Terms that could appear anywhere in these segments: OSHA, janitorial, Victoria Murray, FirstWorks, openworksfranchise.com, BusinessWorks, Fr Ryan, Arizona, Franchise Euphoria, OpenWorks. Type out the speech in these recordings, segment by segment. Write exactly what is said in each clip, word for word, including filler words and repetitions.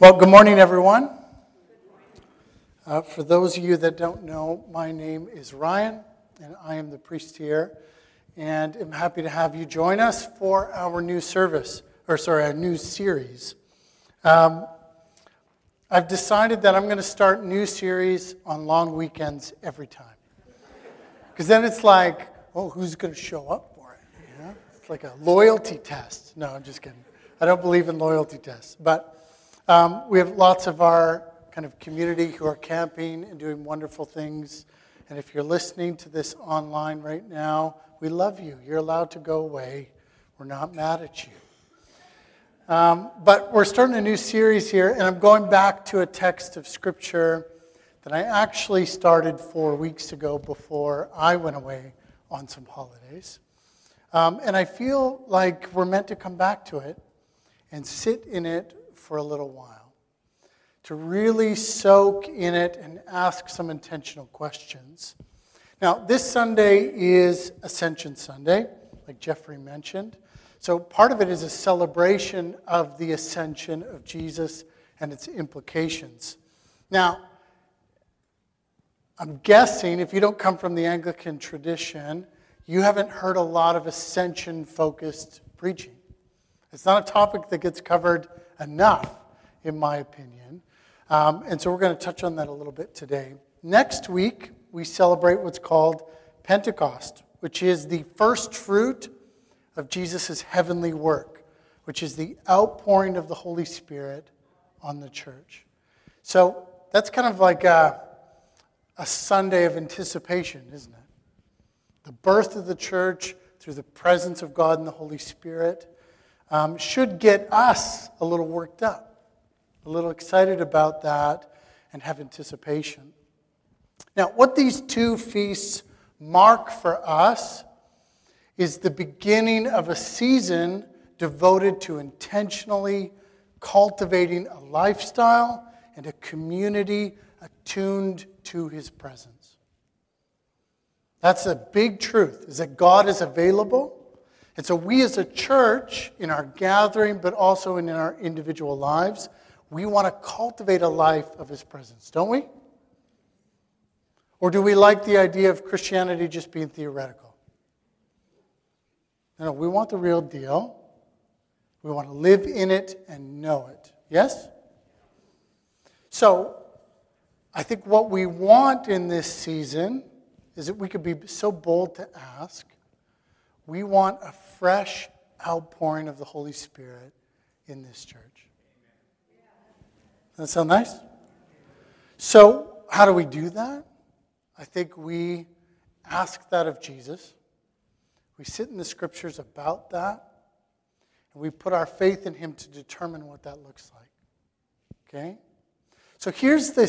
Well, good morning, everyone. Uh, for those of you that don't know, my name is Ryan, and I am the priest here. And I'm happy to have you join us for our new service, or sorry, our new series. Um, I've decided that I'm going to start new series on long weekends every time. Because then it's like, oh, who's going to show up for it? You know? It's like a loyalty test. No, I'm just kidding. I don't believe in loyalty tests, but... Um, we have lots of our kind of community who are camping and doing wonderful things. And if you're listening to this online right now, we love you. You're allowed to go away. We're not mad at you. Um, but we're starting a new series here, and I'm going back to a text of Scripture that I actually started four weeks ago before I went away on some holidays. Um, and I feel like we're meant to come back to it and sit in it for a little while, to really soak in it and ask some intentional questions. Now, this Sunday is Ascension Sunday, like Jeffrey mentioned. So part of it is a celebration of the ascension of Jesus and its implications. Now, I'm guessing if you don't come from the Anglican tradition, you haven't heard a lot of ascension-focused preaching. It's not a topic that gets covered enough, in my opinion. Um, and so we're going to touch on that a little bit today. Next week, we celebrate what's called Pentecost, which is the first fruit of Jesus' heavenly work, which is the outpouring of the Holy Spirit on the church. So that's kind of like a, a Sunday of anticipation, isn't it? The birth of the church through the presence of God and the Holy Spirit Um, should get us a little worked up, a little excited about that, and have anticipation. Now, what these two feasts mark for us is the beginning of a season devoted to intentionally cultivating a lifestyle and a community attuned to His presence. That's a big truth, is that God is available. And so we as a church, in our gathering, but also in our individual lives, we want to cultivate a life of His presence, don't we? Or do we like the idea of Christianity just being theoretical? No, we want the real deal. We want to live in it and know it. Yes? So, I think what we want in this season is that we could be so bold to ask, we want a fresh outpouring of the Holy Spirit in this church. Does that sound nice? So, how do we do that? I think we ask that of Jesus. We sit in the Scriptures about that. And we put our faith in Him to determine what that looks like. Okay? So, here's the,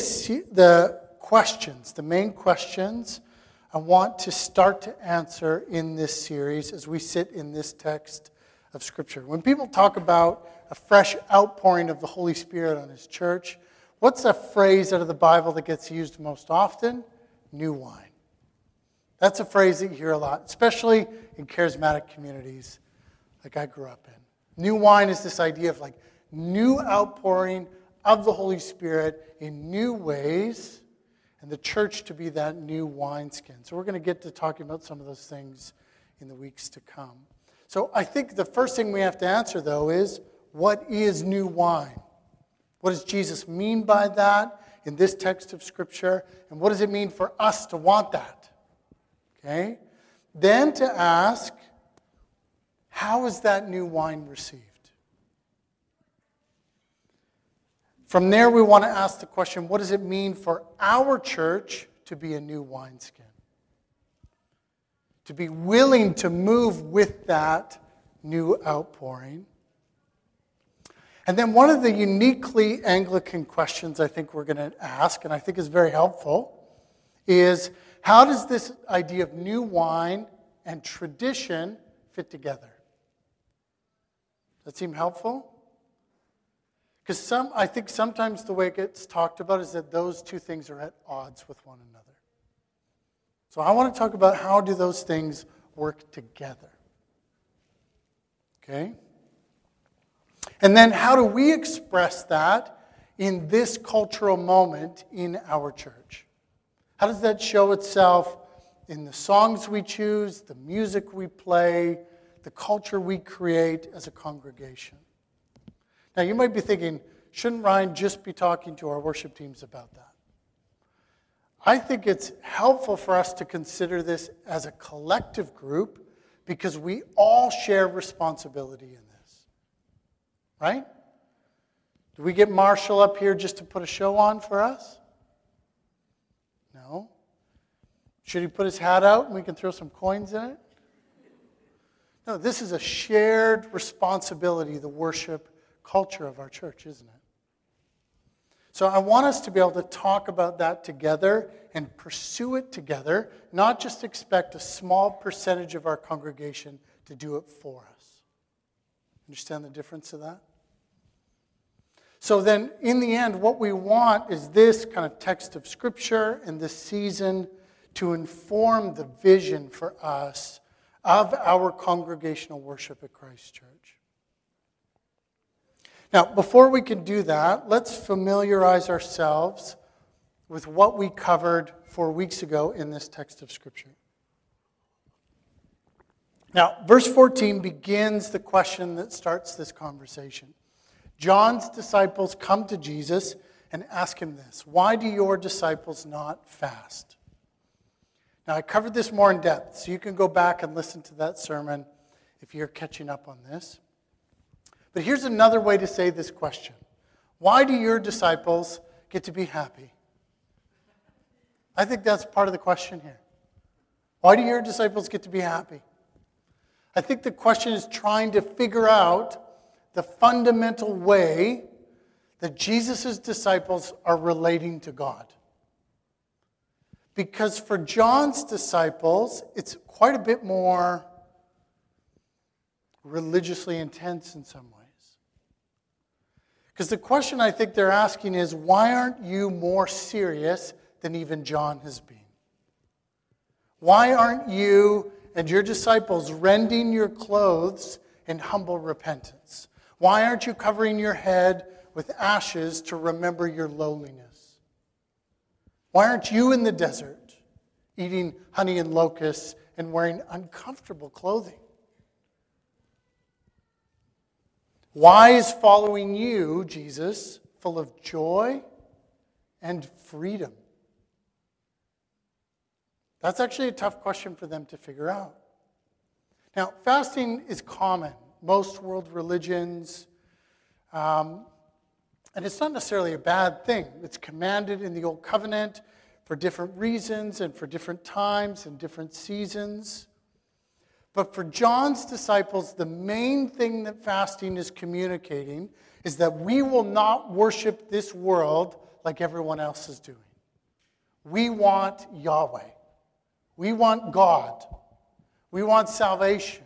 the questions, the main questions I want to start to answer in this series as we sit in this text of Scripture. When people talk about a fresh outpouring of the Holy Spirit on His church, what's a phrase out of the Bible that gets used most often? New wine. That's a phrase that you hear a lot, especially in charismatic communities like I grew up in. New wine is this idea of like new outpouring of the Holy Spirit in new ways, and the church to be that new wineskin. So we're going to get to talking about some of those things in the weeks to come. So I think the first thing we have to answer, though, is what is new wine? What does Jesus mean by that in this text of Scripture? And what does it mean for us to want that? Okay? Then to ask, how is that new wine received? From there, we want to ask the question, what does it mean for our church to be a new wineskin? To be willing to move with that new outpouring. And then one of the uniquely Anglican questions I think we're going to ask, and I think is very helpful, is how does this idea of new wine and tradition fit together? Does that seem helpful? Because some, I think sometimes the way it gets talked about is that those two things are at odds with one another. So I want to talk about how do those things work together. Okay? And then how do we express that in this cultural moment in our church? How does that show itself in the songs we choose, the music we play, the culture we create as a congregation? Now, you might be thinking, shouldn't Ryan just be talking to our worship teams about that? I think it's helpful for us to consider this as a collective group because we all share responsibility in this. Right? Do we get Marshall up here just to put a show on for us? No. Should he put his hat out and we can throw some coins in it? No, this is a shared responsibility, the worship culture of our church, isn't it? So I want us to be able to talk about that together and pursue it together, not just expect a small percentage of our congregation to do it for us. Understand the difference of that? So then, in the end, what we want is this kind of text of Scripture and this season to inform the vision for us of our congregational worship at Christ Church. Now, before we can do that, let's familiarize ourselves with what we covered four weeks ago in this text of Scripture. Now, verse fourteen begins the question that starts this conversation. John's disciples come to Jesus and ask him this, "Why do your disciples not fast?" Now, I covered this more in depth, so you can go back and listen to that sermon if you're catching up on this. But here's another way to say this question. Why do your disciples get to be happy? I think that's part of the question here. Why do your disciples get to be happy? I think the question is trying to figure out the fundamental way that Jesus' disciples are relating to God. Because for John's disciples, it's quite a bit more religiously intense in some ways. Because the question I think they're asking is, why aren't you more serious than even John has been? Why aren't you and your disciples rending your clothes in humble repentance? Why aren't you covering your head with ashes to remember your lowliness? Why aren't you in the desert eating honey and locusts and wearing uncomfortable clothing? Why is following you, Jesus, full of joy and freedom? That's actually a tough question for them to figure out. Now, fasting is common. Most world religions, um, and it's not necessarily a bad thing. It's commanded in the Old Covenant for different reasons and for different times and different seasons. But for John's disciples, the main thing that fasting is communicating is that we will not worship this world like everyone else is doing. We want Yahweh. We want God. We want salvation.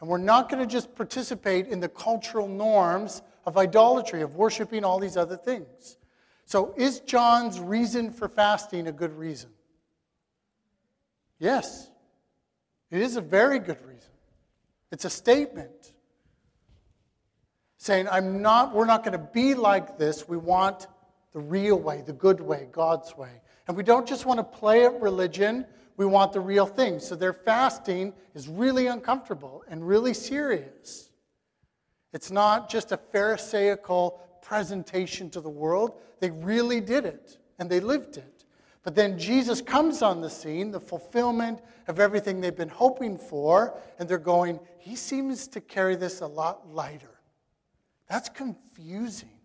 And we're not going to just participate in the cultural norms of idolatry, of worshiping all these other things. So is John's reason for fasting a good reason? Yes. It is a very good reason. It's a statement saying, I'm not, we're not going to be like this. We want the real way, the good way, God's way. And we don't just want to play at religion. We want the real thing. So their fasting is really uncomfortable and really serious. It's not just a pharisaical presentation to the world. They really did it, and they lived it. But then Jesus comes on the scene, the fulfillment of everything they've been hoping for, and they're going, he seems to carry this a lot lighter. That's confusing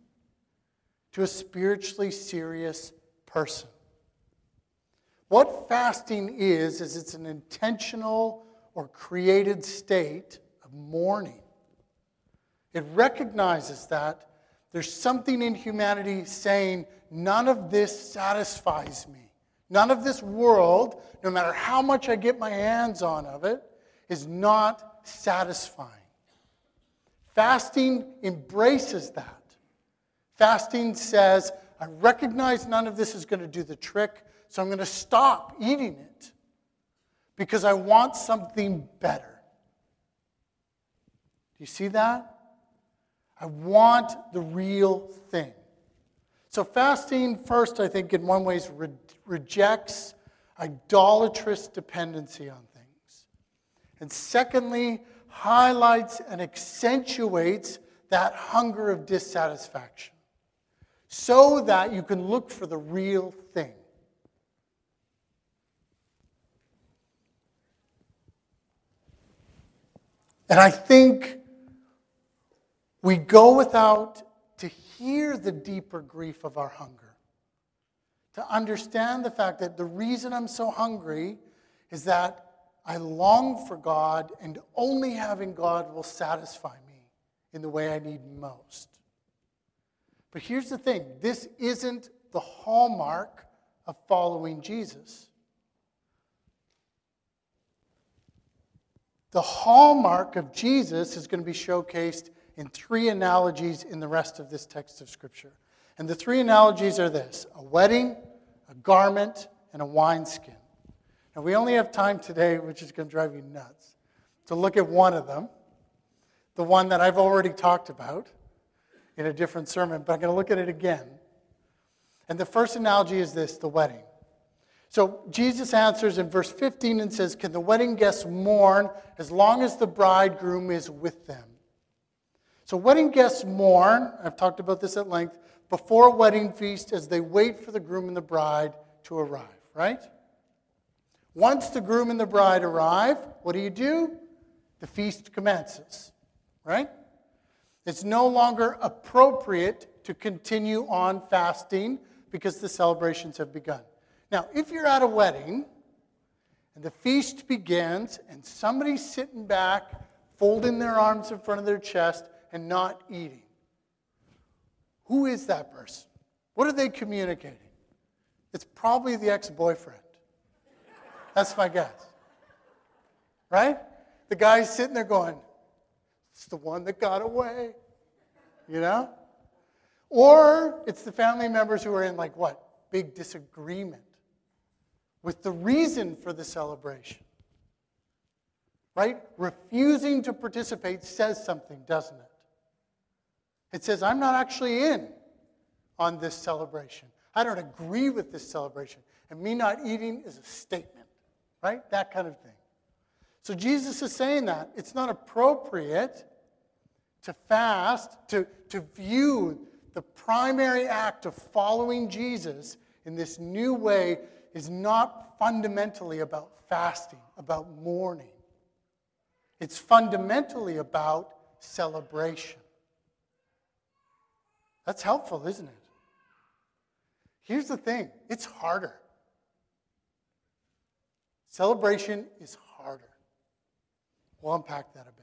to a spiritually serious person. What fasting is, is it's an intentional or created state of mourning. It recognizes that there's something in humanity saying, none of this satisfies me. None of this world, no matter how much I get my hands on of it, is not satisfying. Fasting embraces that. Fasting says, I recognize none of this is going to do the trick, so I'm going to stop eating it because I want something better. Do you see that? I want the real thing. So fasting, first, I think in one way, re- rejects idolatrous dependency on things. And secondly, highlights and accentuates that hunger of dissatisfaction so that you can look for the real thing. And I think we go without to hear the deeper grief of our hunger, to understand the fact that the reason I'm so hungry is that I long for God, and only having God will satisfy me in the way I need most. But here's the thing. This isn't the hallmark of following Jesus. The hallmark of Jesus is going to be showcased in three analogies in the rest of this text of Scripture. And the three analogies are this: a wedding, a garment, and a wineskin. Now, we only have time today, which is going to drive you nuts, to look at one of them, the one that I've already talked about in a different sermon, but I'm going to look at it again. And the first analogy is this, the wedding. So Jesus answers in verse fifteen and says, "Can the wedding guests mourn as long as the bridegroom is with them?" So wedding guests mourn, I've talked about this at length, before a wedding feast as they wait for the groom and the bride to arrive, right? Once the groom and the bride arrive, what do you do? The feast commences, right? It's no longer appropriate to continue on fasting because the celebrations have begun. Now, if you're at a wedding and the feast begins and somebody's sitting back, folding their arms in front of their chest and not eating, who is that person? What are they communicating? It's probably the ex-boyfriend. That's my guess. Right? The guy's sitting there going, "It's the one that got away." You know? Or it's the family members who are in, like, what? Big disagreement with the reason for the celebration. Right? Refusing to participate says something, doesn't it? It says, I'm not actually in on this celebration. I don't agree with this celebration. And me not eating is a statement. Right? That kind of thing. So Jesus is saying that. It's not appropriate to fast, to, to view the primary act of following Jesus in this new way is not fundamentally about fasting, about mourning. It's fundamentally about celebration. That's helpful, isn't it? Here's the thing. It's harder. Celebration is harder. We'll unpack that a bit.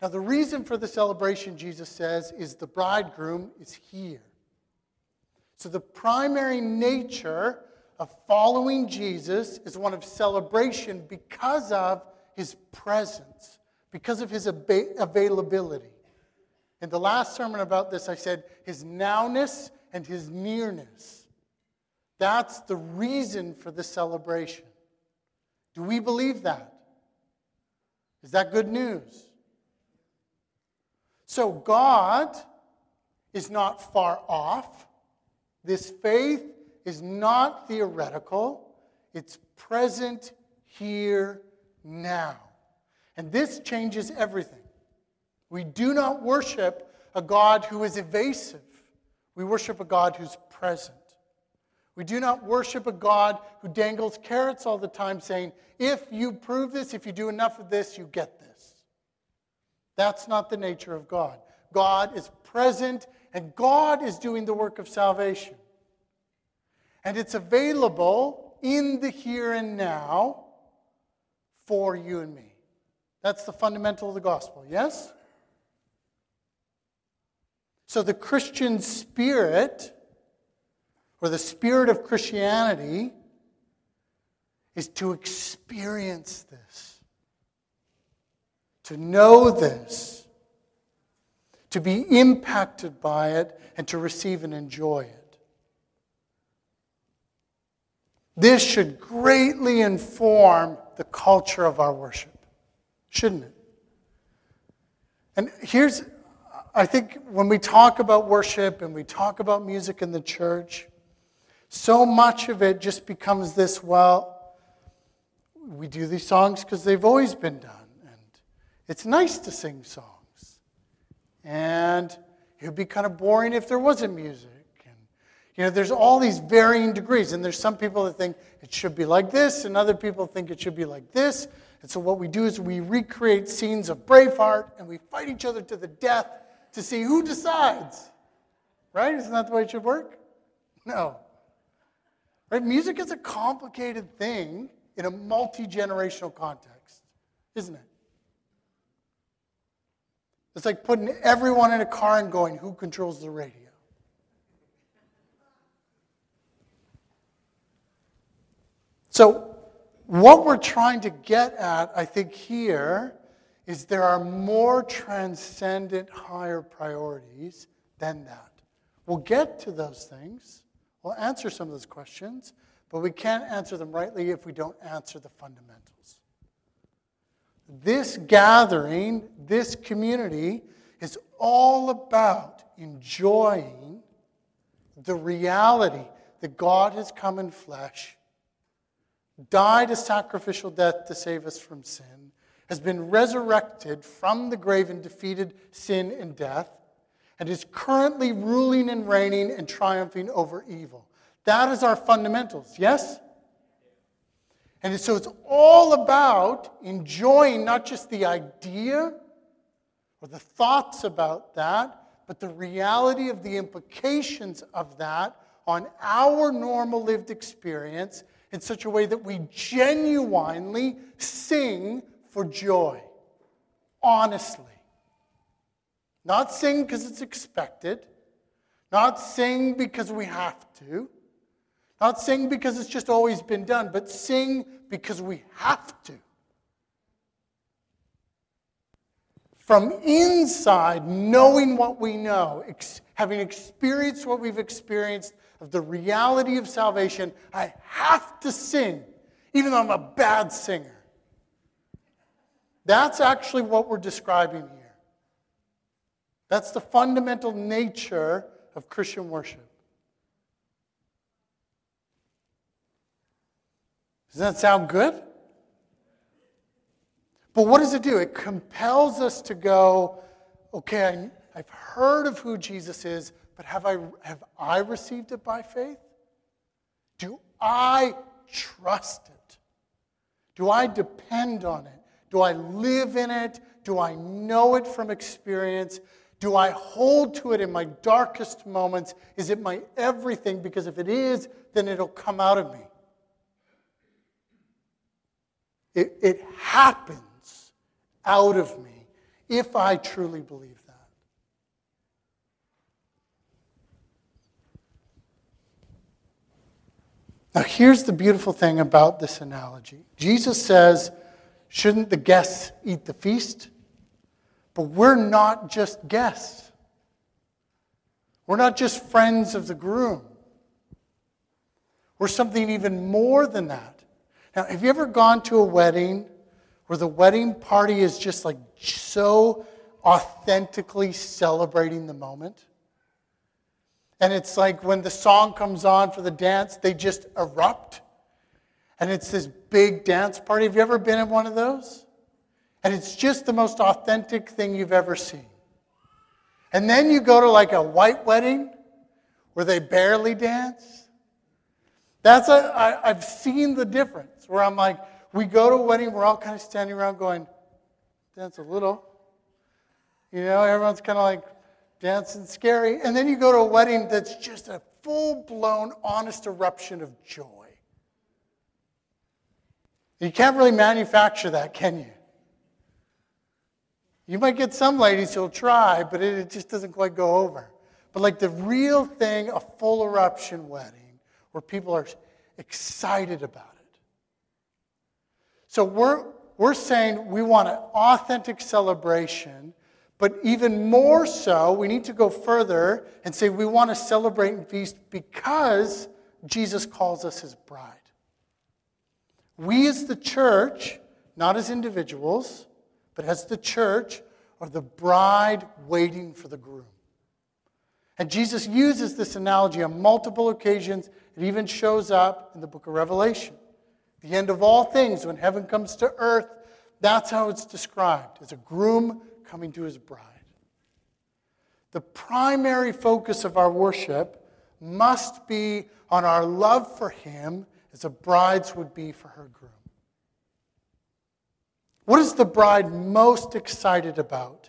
Now, the reason for the celebration, Jesus says, is the bridegroom is here. So the primary nature of following Jesus is one of celebration because of his presence, because of his ab- availability. In the last sermon about this, I said his nowness and his nearness. That's the reason for the celebration. Do we believe that? Is that good news? So God is not far off. This faith is not theoretical. It's present here now. And this changes everything. We do not worship a God who is evasive. We worship a God who's present. We do not worship a God who dangles carrots all the time saying, if you prove this, if you do enough of this, you get this. That's not the nature of God. God is present, and God is doing the work of salvation. And it's available in the here and now for you and me. That's the fundamental of the gospel, yes? So the Christian spirit, or the spirit of Christianity, is to experience this, to know this, to be impacted by it, and to receive and enjoy it. This should greatly inform the culture of our worship, shouldn't it? And here's, I think when we talk about worship and we talk about music in the church, so much of it just becomes this, well, we do these songs because they've always been done. And it's nice to sing songs. And it would be kind of boring if there wasn't music. And, you know, there's all these varying degrees. And there's some people that think it should be like this, and other people think it should be like this. And so what we do is we recreate scenes of Braveheart, and we fight each other to the death to see who decides. Right? Isn't that the way it should work? No. Right? Music is a complicated thing in a multi-generational context, isn't it? It's like putting everyone in a car and going, who controls the radio? So what we're trying to get at, I think, here is there are more transcendent, higher priorities than that. We'll get to those things. We'll answer some of those questions, but we can't answer them rightly if we don't answer the fundamentals. This gathering, this community, is all about enjoying the reality that God has come in flesh, died a sacrificial death to save us from sin, has been resurrected from the grave and defeated sin and death, and is currently ruling and reigning and triumphing over evil. That is our fundamentals, yes? And so it's all about enjoying not just the idea or the thoughts about that, but the reality of the implications of that on our normal lived experience in such a way that we genuinely sing for joy, honestly. Not sing because it's expected, not sing because we have to, not sing because it's just always been done, but sing because we have to. From inside, knowing what we know, ex- having experienced what we've experienced, of the reality of salvation, I have to sing, even though I'm a bad singer. That's actually what we're describing here. That's the fundamental nature of Christian worship. Does that sound good? But what does it do? It compels us to go, okay, I, I've heard of who Jesus is, but have I, have I received it by faith? Do I trust it? Do I depend on it? Do I live in it? Do I know it from experience? Do I hold to it in my darkest moments? Is it my everything? Because if it is, then it'll come out of me. It, it happens out of me if I truly believe that. Now, here's the beautiful thing about this analogy. Jesus says, shouldn't the guests eat the feast? But we're not just guests. We're not just friends of the groom. We're something even more than that. Now, have you ever gone to a wedding where the wedding party is just like so authentically celebrating the moment? And it's like when the song comes on for the dance, they just erupt. And it's this big dance party. Have you ever been in one of those? And it's just the most authentic thing you've ever seen. And then you go to like a white wedding where they barely dance. That's a, I, I've seen the difference where I'm like, we go to a wedding, we're all kind of standing around going, dance a little. You know, everyone's kind of like, dancing scary. And then you go to a wedding that's just a full-blown, honest eruption of joy. You can't really manufacture that, can you? You might get some ladies who'll try, but it, it just doesn't quite go over. But like the real thing, a full eruption wedding where people are excited about it. So we're, we're saying we want an authentic celebration. But even more so, we need to go further and say we want to celebrate and feast because Jesus calls us his bride. We as the church, not as individuals, but as the church, or the bride waiting for the groom. And Jesus uses this analogy on multiple occasions. It even shows up in the book of Revelation. The end of all things, when heaven comes to earth, that's how it's described, as a groom coming to his bride. The primary focus of our worship must be on our love for him as a bride's would be for her groom. What is the bride most excited about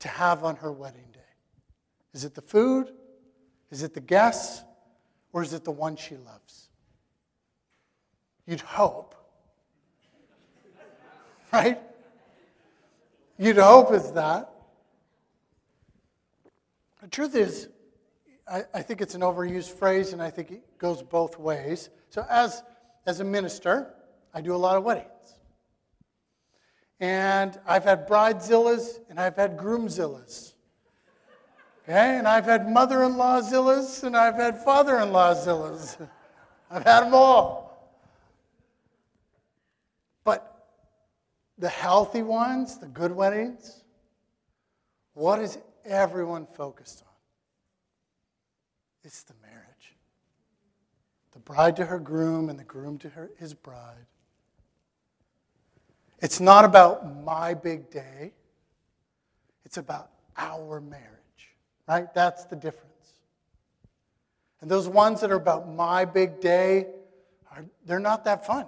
to have on her wedding day? Is it the food? Is it the guests? Or is it the one she loves? You'd hope. Right? You'd hope is that. The truth is, I, I think it's an overused phrase, and I think it goes both ways. So as, as a minister, I do a lot of weddings. And I've had bridezillas, and I've had groomzillas. Okay? And I've had mother-in-law-zillas, and I've had father-in-law-zillas. I've had them all. But the healthy ones, the good weddings, what is everyone focused on? It's the marriage. The bride to her groom and the groom to her, his bride. It's not about my big day. It's about our marriage, right? That's the difference. And those ones that are about my big day, are, they're not that fun.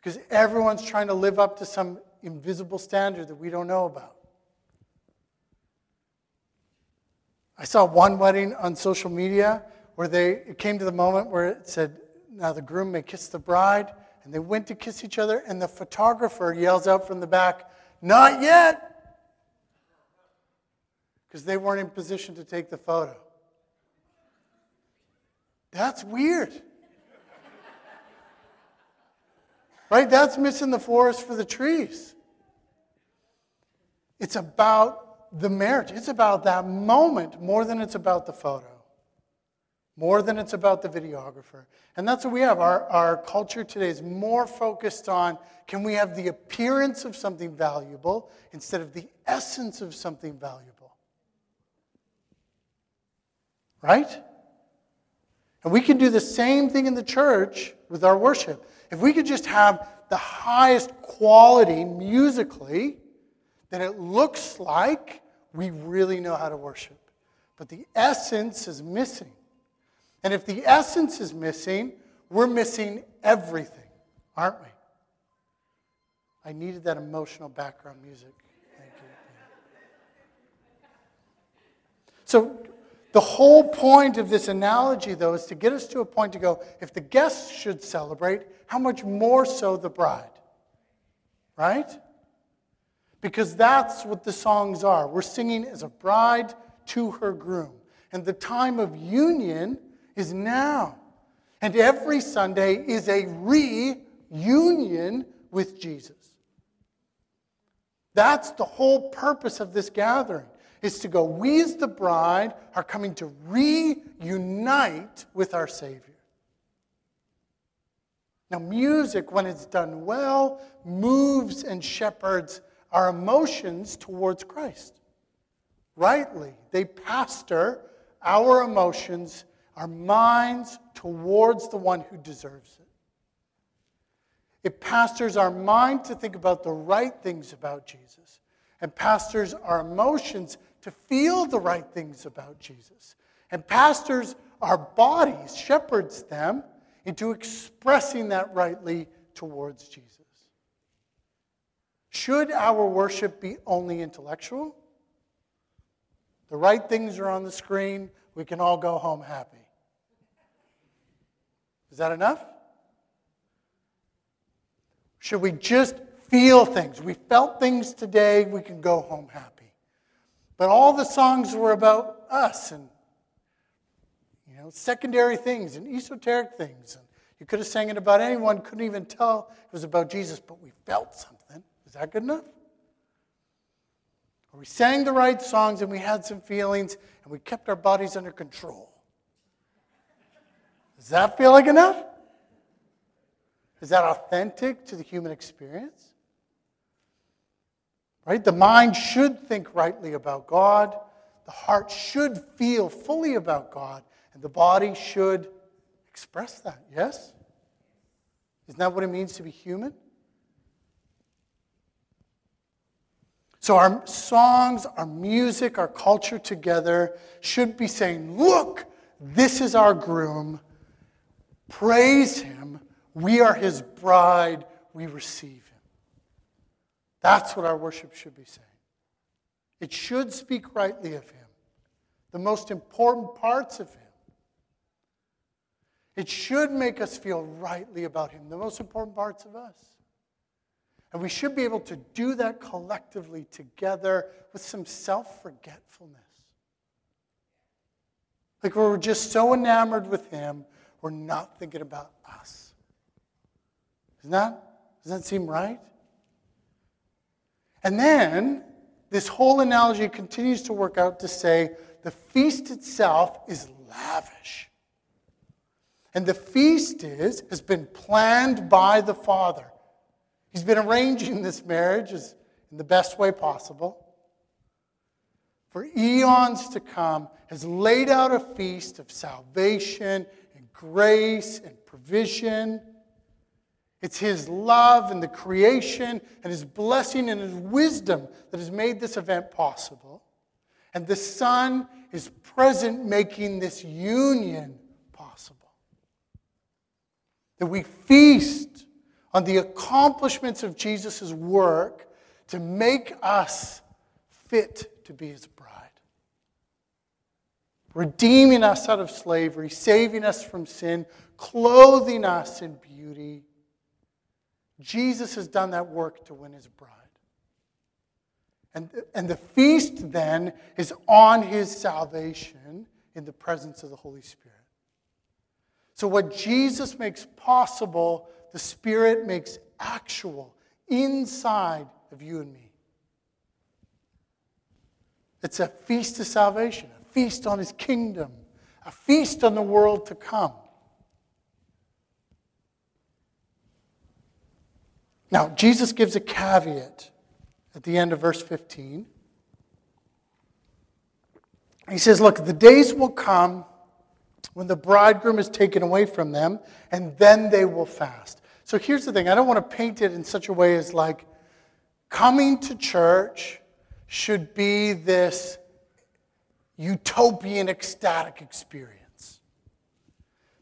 Because everyone's trying to live up to some invisible standard that we don't know about. I saw one wedding on social media where they it came to the moment where it said, now the groom may kiss the bride. And they went to kiss each other, and the photographer yells out from the back, not yet! Because they weren't in position to take the photo. That's weird. Right? That's missing the forest for the trees. It's about the marriage. It's about that moment more than it's about the photo. More than it's about the videographer. And that's what we have. Our, our culture today is more focused on, can we have the appearance of something valuable instead of the essence of something valuable? Right? And we can do the same thing in the church with our worship. If we could just have the highest quality musically, then it looks like we really know how to worship. But the essence is missing. And if the essence is missing, we're missing everything, aren't we? I needed that emotional background music. Thank you. So the whole point of this analogy, though, is to get us to a point to go, if the guests should celebrate, how much more so the bride? Right? Because that's what the songs are. We're singing as a bride to her groom. And the time of union is now. And every Sunday is a reunion with Jesus. That's the whole purpose of this gathering, is to go, we as the bride are coming to reunite with our Savior. Now music, when it's done well, moves and shepherds our emotions towards Christ. Rightly, they pastor our emotions, our minds towards the one who deserves it. It pastors our mind to think about the right things about Jesus. And pastors our emotions to feel the right things about Jesus. And pastors our bodies, shepherds them into expressing that rightly towards Jesus. Should our worship be only intellectual? The right things are on the screen. We can all go home happy. Is that enough? Should we just feel things? We felt things today, we can go home happy. But all the songs were about us and, you know, secondary things and esoteric things. And you could have sang it about anyone, couldn't even tell it was about Jesus, but we felt something. Is that good enough? Or we sang the right songs and we had some feelings and we kept our bodies under control. Does that feel like enough? Is that authentic to the human experience? Right? The mind should think rightly about God. The heart should feel fully about God. And the body should express that, yes? Isn't that what it means to be human? So our songs, our music, our culture together should be saying, look, this is our groom. Praise him. We are his bride. We receive him. That's what our worship should be saying. It should speak rightly of him, the most important parts of him. It should make us feel rightly about him, the most important parts of us. And we should be able to do that collectively together with some self-forgetfulness. Like where we're just so enamored with him, we're not thinking about us. Isn't that, doesn't that seem right? And then, this whole analogy continues to work out to say the feast itself is lavish. And the feast is, has been planned by the Father. He's been arranging this marriage as, in the best way possible. For eons to come, has laid out a feast of salvation and grace and provision. It's his love and the creation and his blessing and his wisdom that has made this event possible. And the Son is present making this union possible. That we feast on the accomplishments of Jesus' work to make us fit to be his bride. Redeeming us out of slavery, saving us from sin, clothing us in beauty. Jesus has done that work to win his bride. And, and the feast then is on his salvation in the presence of the Holy Spirit. So what Jesus makes possible, the Spirit makes actual inside of you and me. It's a feast of salvation, a feast on his kingdom, a feast on the world to come. Now, Jesus gives a caveat at the end of verse fifteen. He says, look, the days will come when the bridegroom is taken away from them, and then they will fast. So here's the thing. I don't want to paint it in such a way as like, coming to church should be this utopian, ecstatic experience.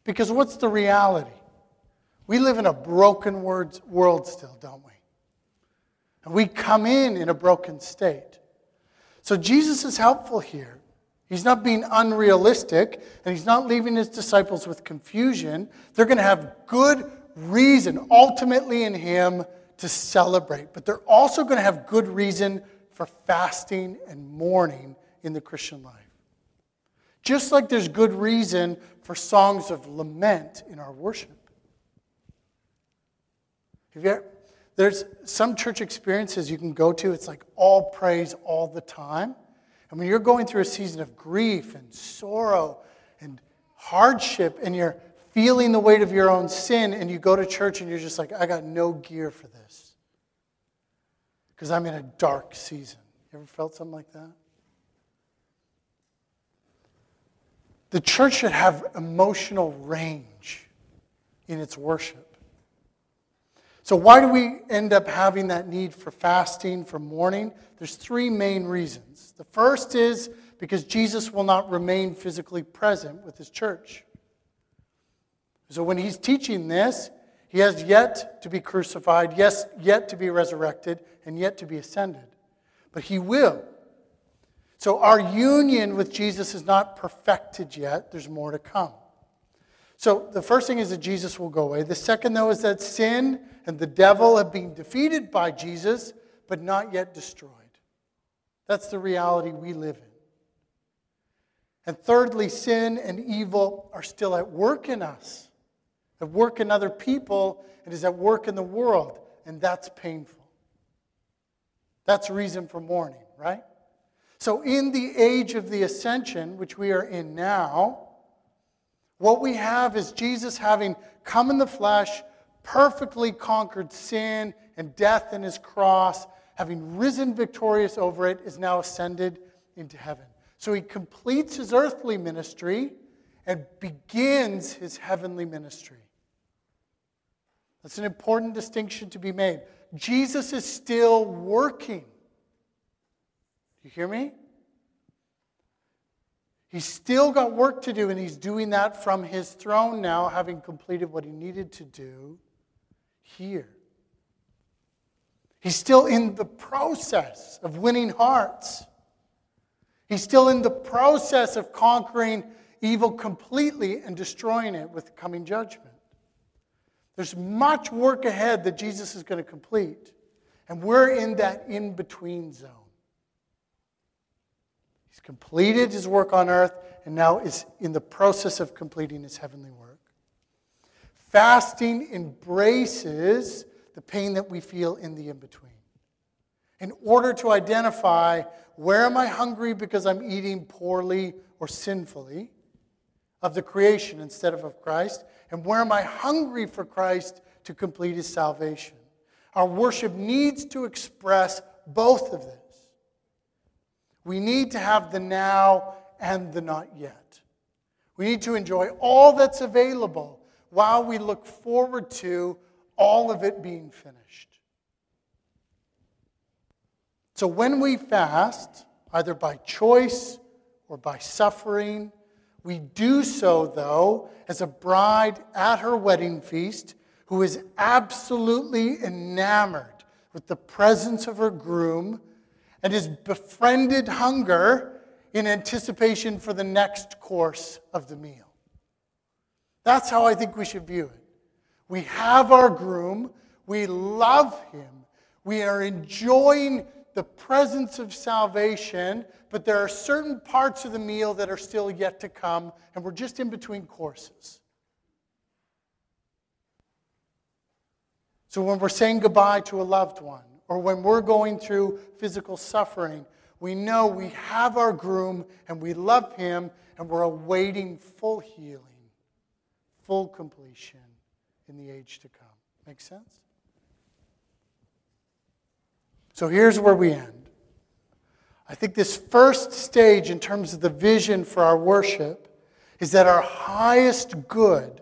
Because what's the reality? We live in a broken world still, don't we? And we come in in a broken state. So Jesus is helpful here. He's not being unrealistic, and he's not leaving his disciples with confusion. They're going to have good reason, ultimately in him, to celebrate. But they're also going to have good reason for fasting and mourning in the Christian life. Just like there's good reason for songs of lament in our worship. Have you ever, there's some church experiences you can go to, it's like all praise all the time. And when you're going through a season of grief and sorrow and hardship and you're feeling the weight of your own sin and you go to church and you're just like, I got no gear for this because I'm in a dark season. You ever felt something like that? The church should have emotional range in its worship. So why do we end up having that need for fasting, for mourning? There's three main reasons. The first is because Jesus will not remain physically present with his church. So when he's teaching this, he has yet to be crucified, yes, yet to be resurrected, and yet to be ascended. But he will. So our union with Jesus is not perfected yet. There's more to come. So the first thing is that Jesus will go away. The second, though, is that sin and the devil have been defeated by Jesus, but not yet destroyed. That's the reality we live in. And thirdly, sin and evil are still at work in us, at work in other people, and is at work in the world, and that's painful. That's reason for mourning, right? So in the age of the ascension, which we are in now, what we have is Jesus having come in the flesh, perfectly conquered sin and death in his cross, having risen victorious over it, is now ascended into heaven. So he completes his earthly ministry and begins his heavenly ministry. That's an important distinction to be made. Jesus is still working. Do you hear me? He's still got work to do, and he's doing that from his throne now, having completed what he needed to do here. He's still in the process of winning hearts. He's still in the process of conquering evil completely and destroying it with coming judgment. There's much work ahead that Jesus is going to complete, and we're in that in-between zone. He's completed his work on earth and now is in the process of completing his heavenly work. Fasting embraces the pain that we feel in the in-between in order to identify, where am I hungry because I'm eating poorly or sinfully of the creation instead of of Christ, and where am I hungry for Christ to complete his salvation? Our worship needs to express both of this. We need to have the now and the not yet. We need to enjoy all that's available while we look forward to all of it being finished. So when we fast, either by choice or by suffering, we do so, though, as a bride at her wedding feast who is absolutely enamored with the presence of her groom and his befriended hunger in anticipation for the next course of the meal. That's how I think we should view it. We have our groom, we love him, we are enjoying the presence of salvation, but there are certain parts of the meal that are still yet to come, and we're just in between courses. So when we're saying goodbye to a loved one, or when we're going through physical suffering, we know we have our groom and we love him and we're awaiting full healing, full completion in the age to come. Make sense? So here's where we end. I think this first stage in terms of the vision for our worship is that our highest good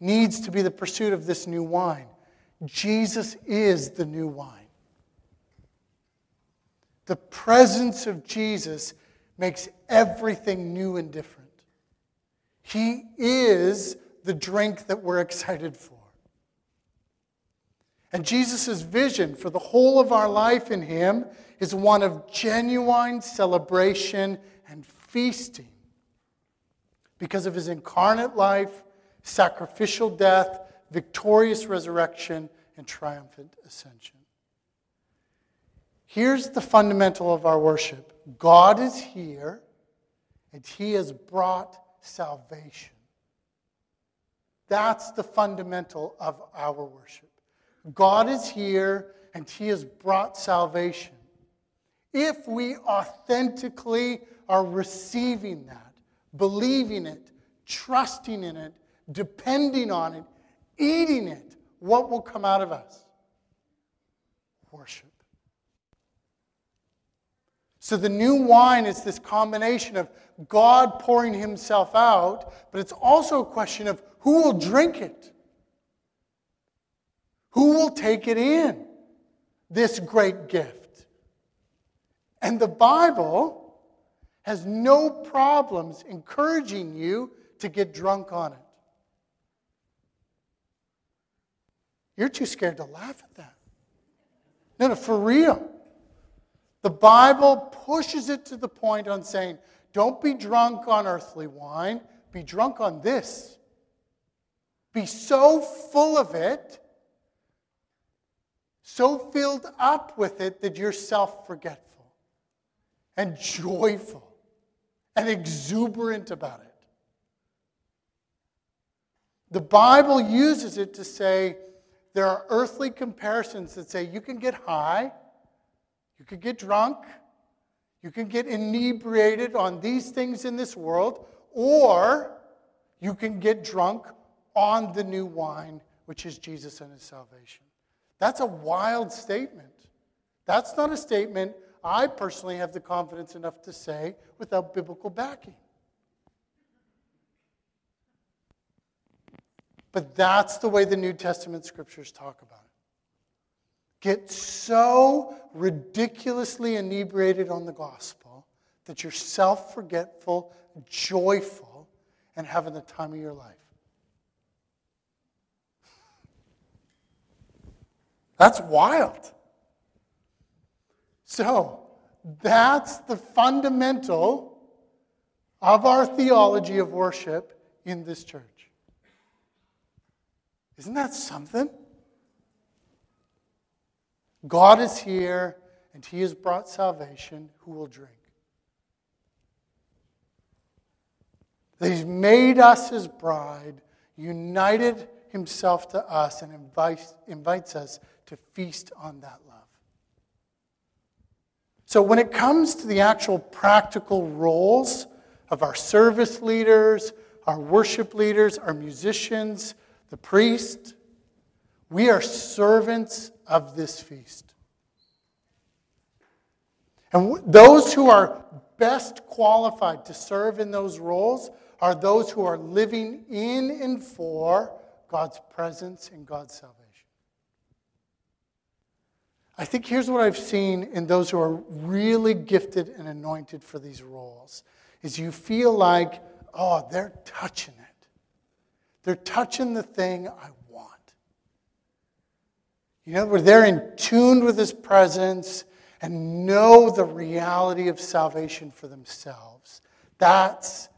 needs to be the pursuit of this new wine. Jesus is the new wine. The presence of Jesus makes everything new and different. He is the drink that we're excited for. And Jesus' vision for the whole of our life in him is one of genuine celebration and feasting because of his incarnate life, sacrificial death, victorious resurrection, and triumphant ascension. Here's the fundamental of our worship. God is here, and he has brought salvation. That's the fundamental of our worship. God is here, and he has brought salvation. If we authentically are receiving that, believing it, trusting in it, depending on it, eating it, what will come out of us? Worship. So the new wine is this combination of God pouring himself out, but it's also a question of who will drink it? Who will take it in, this great gift? And the Bible has no problems encouraging you to get drunk on it. You're too scared to laugh at that. No, no, for real. The Bible pushes it to the point on saying, don't be drunk on earthly wine, be drunk on this. Be so full of it, so filled up with it that you're self-forgetful and joyful and exuberant about it. The Bible uses it to say there are earthly comparisons that say you can get high, you could get drunk, you can get inebriated on these things in this world, or you can get drunk on the new wine, which is Jesus and his salvation. That's a wild statement. That's not a statement I personally have the confidence enough to say without biblical backing. But that's the way the New Testament scriptures talk about it. Get so ridiculously inebriated on the gospel that you're self-forgetful, joyful, and having the time of your life. That's wild. So, that's the fundamental of our theology of worship in this church. Isn't that something? God is here, and he has brought salvation. Who will drink? That he's made us his bride, united himself to us, and invites, invites us to feast on that love. So when it comes to the actual practical roles of our service leaders, our worship leaders, our musicians, the priest, we are servants of this feast. And those who are best qualified to serve in those roles are those who are living in and for God's presence and God's salvation. I think here's what I've seen in those who are really gifted and anointed for these roles, is you feel like, oh, they're touching it. They're touching the thing I want. You know, where they're in tune with his presence and know the reality of salvation for themselves. That's,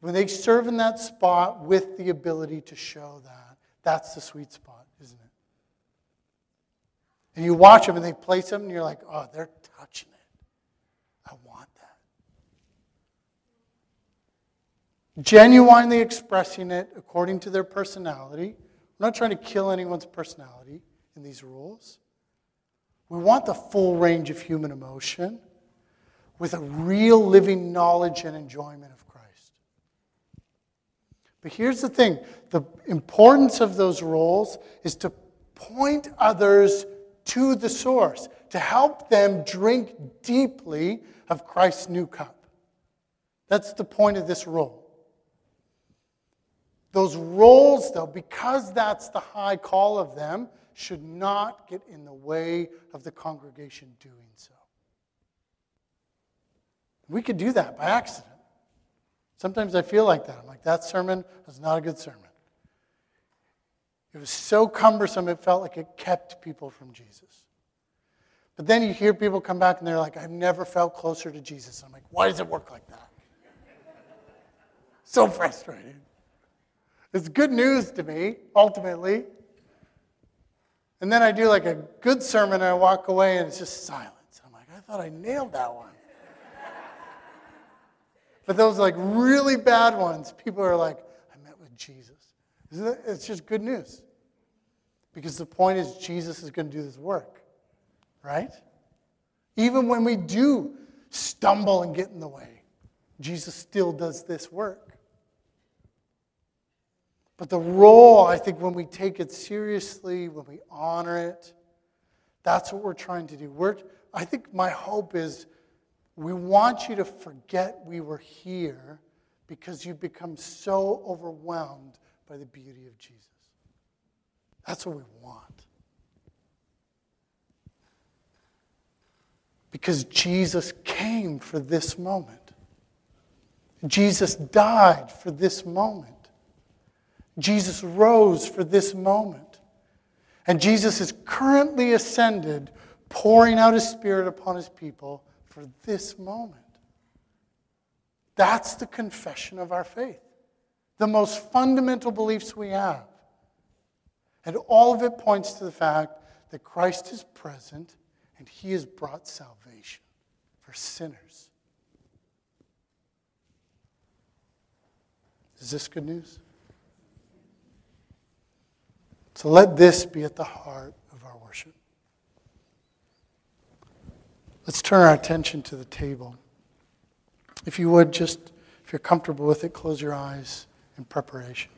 when they serve in that spot with the ability to show that, that's the sweet spot, isn't it? And you watch them and they play something and you're like, oh, they're touching it. I want that. Genuinely expressing it according to their personality. I'm not trying to kill anyone's personality in these rules. We want the full range of human emotion with a real living knowledge and enjoyment of Christ. But here's the thing. The importance of those roles is to point others to the source, to help them drink deeply of Christ's new cup. That's the point of this role. Those roles, though, because that's the high call of them, should not get in the way of the congregation doing so. We could do that by accident. Sometimes I feel like that. I'm like, that sermon was not a good sermon. It was so cumbersome, it felt like it kept people from Jesus. But then you hear people come back and they're like, I've never felt closer to Jesus. I'm like, why does it work like that? So frustrating. It's good news to me, ultimately. And then I do like a good sermon and I walk away and it's just silence. I'm like, I thought I nailed that one. But those like really bad ones, people are like, I met with Jesus. It's just good news. Because the point is Jesus is going to do this work, right? Even when we do stumble and get in the way, Jesus still does this work. But the role, I think, when we take it seriously, when we honor it, that's what we're trying to do. We're, I think my hope is we want you to forget we were here because you've become so overwhelmed by the beauty of Jesus. That's what we want. Because Jesus came for this moment. Jesus died for this moment. Jesus rose for this moment. And Jesus is currently ascended, pouring out his Spirit upon his people for this moment. That's the confession of our faith. The most fundamental beliefs we have. And all of it points to the fact that Christ is present and he has brought salvation for sinners. Is this good news? So let this be at the heart of our worship. Let's turn our attention to the table. If you would, just, if you're comfortable with it, close your eyes in preparation.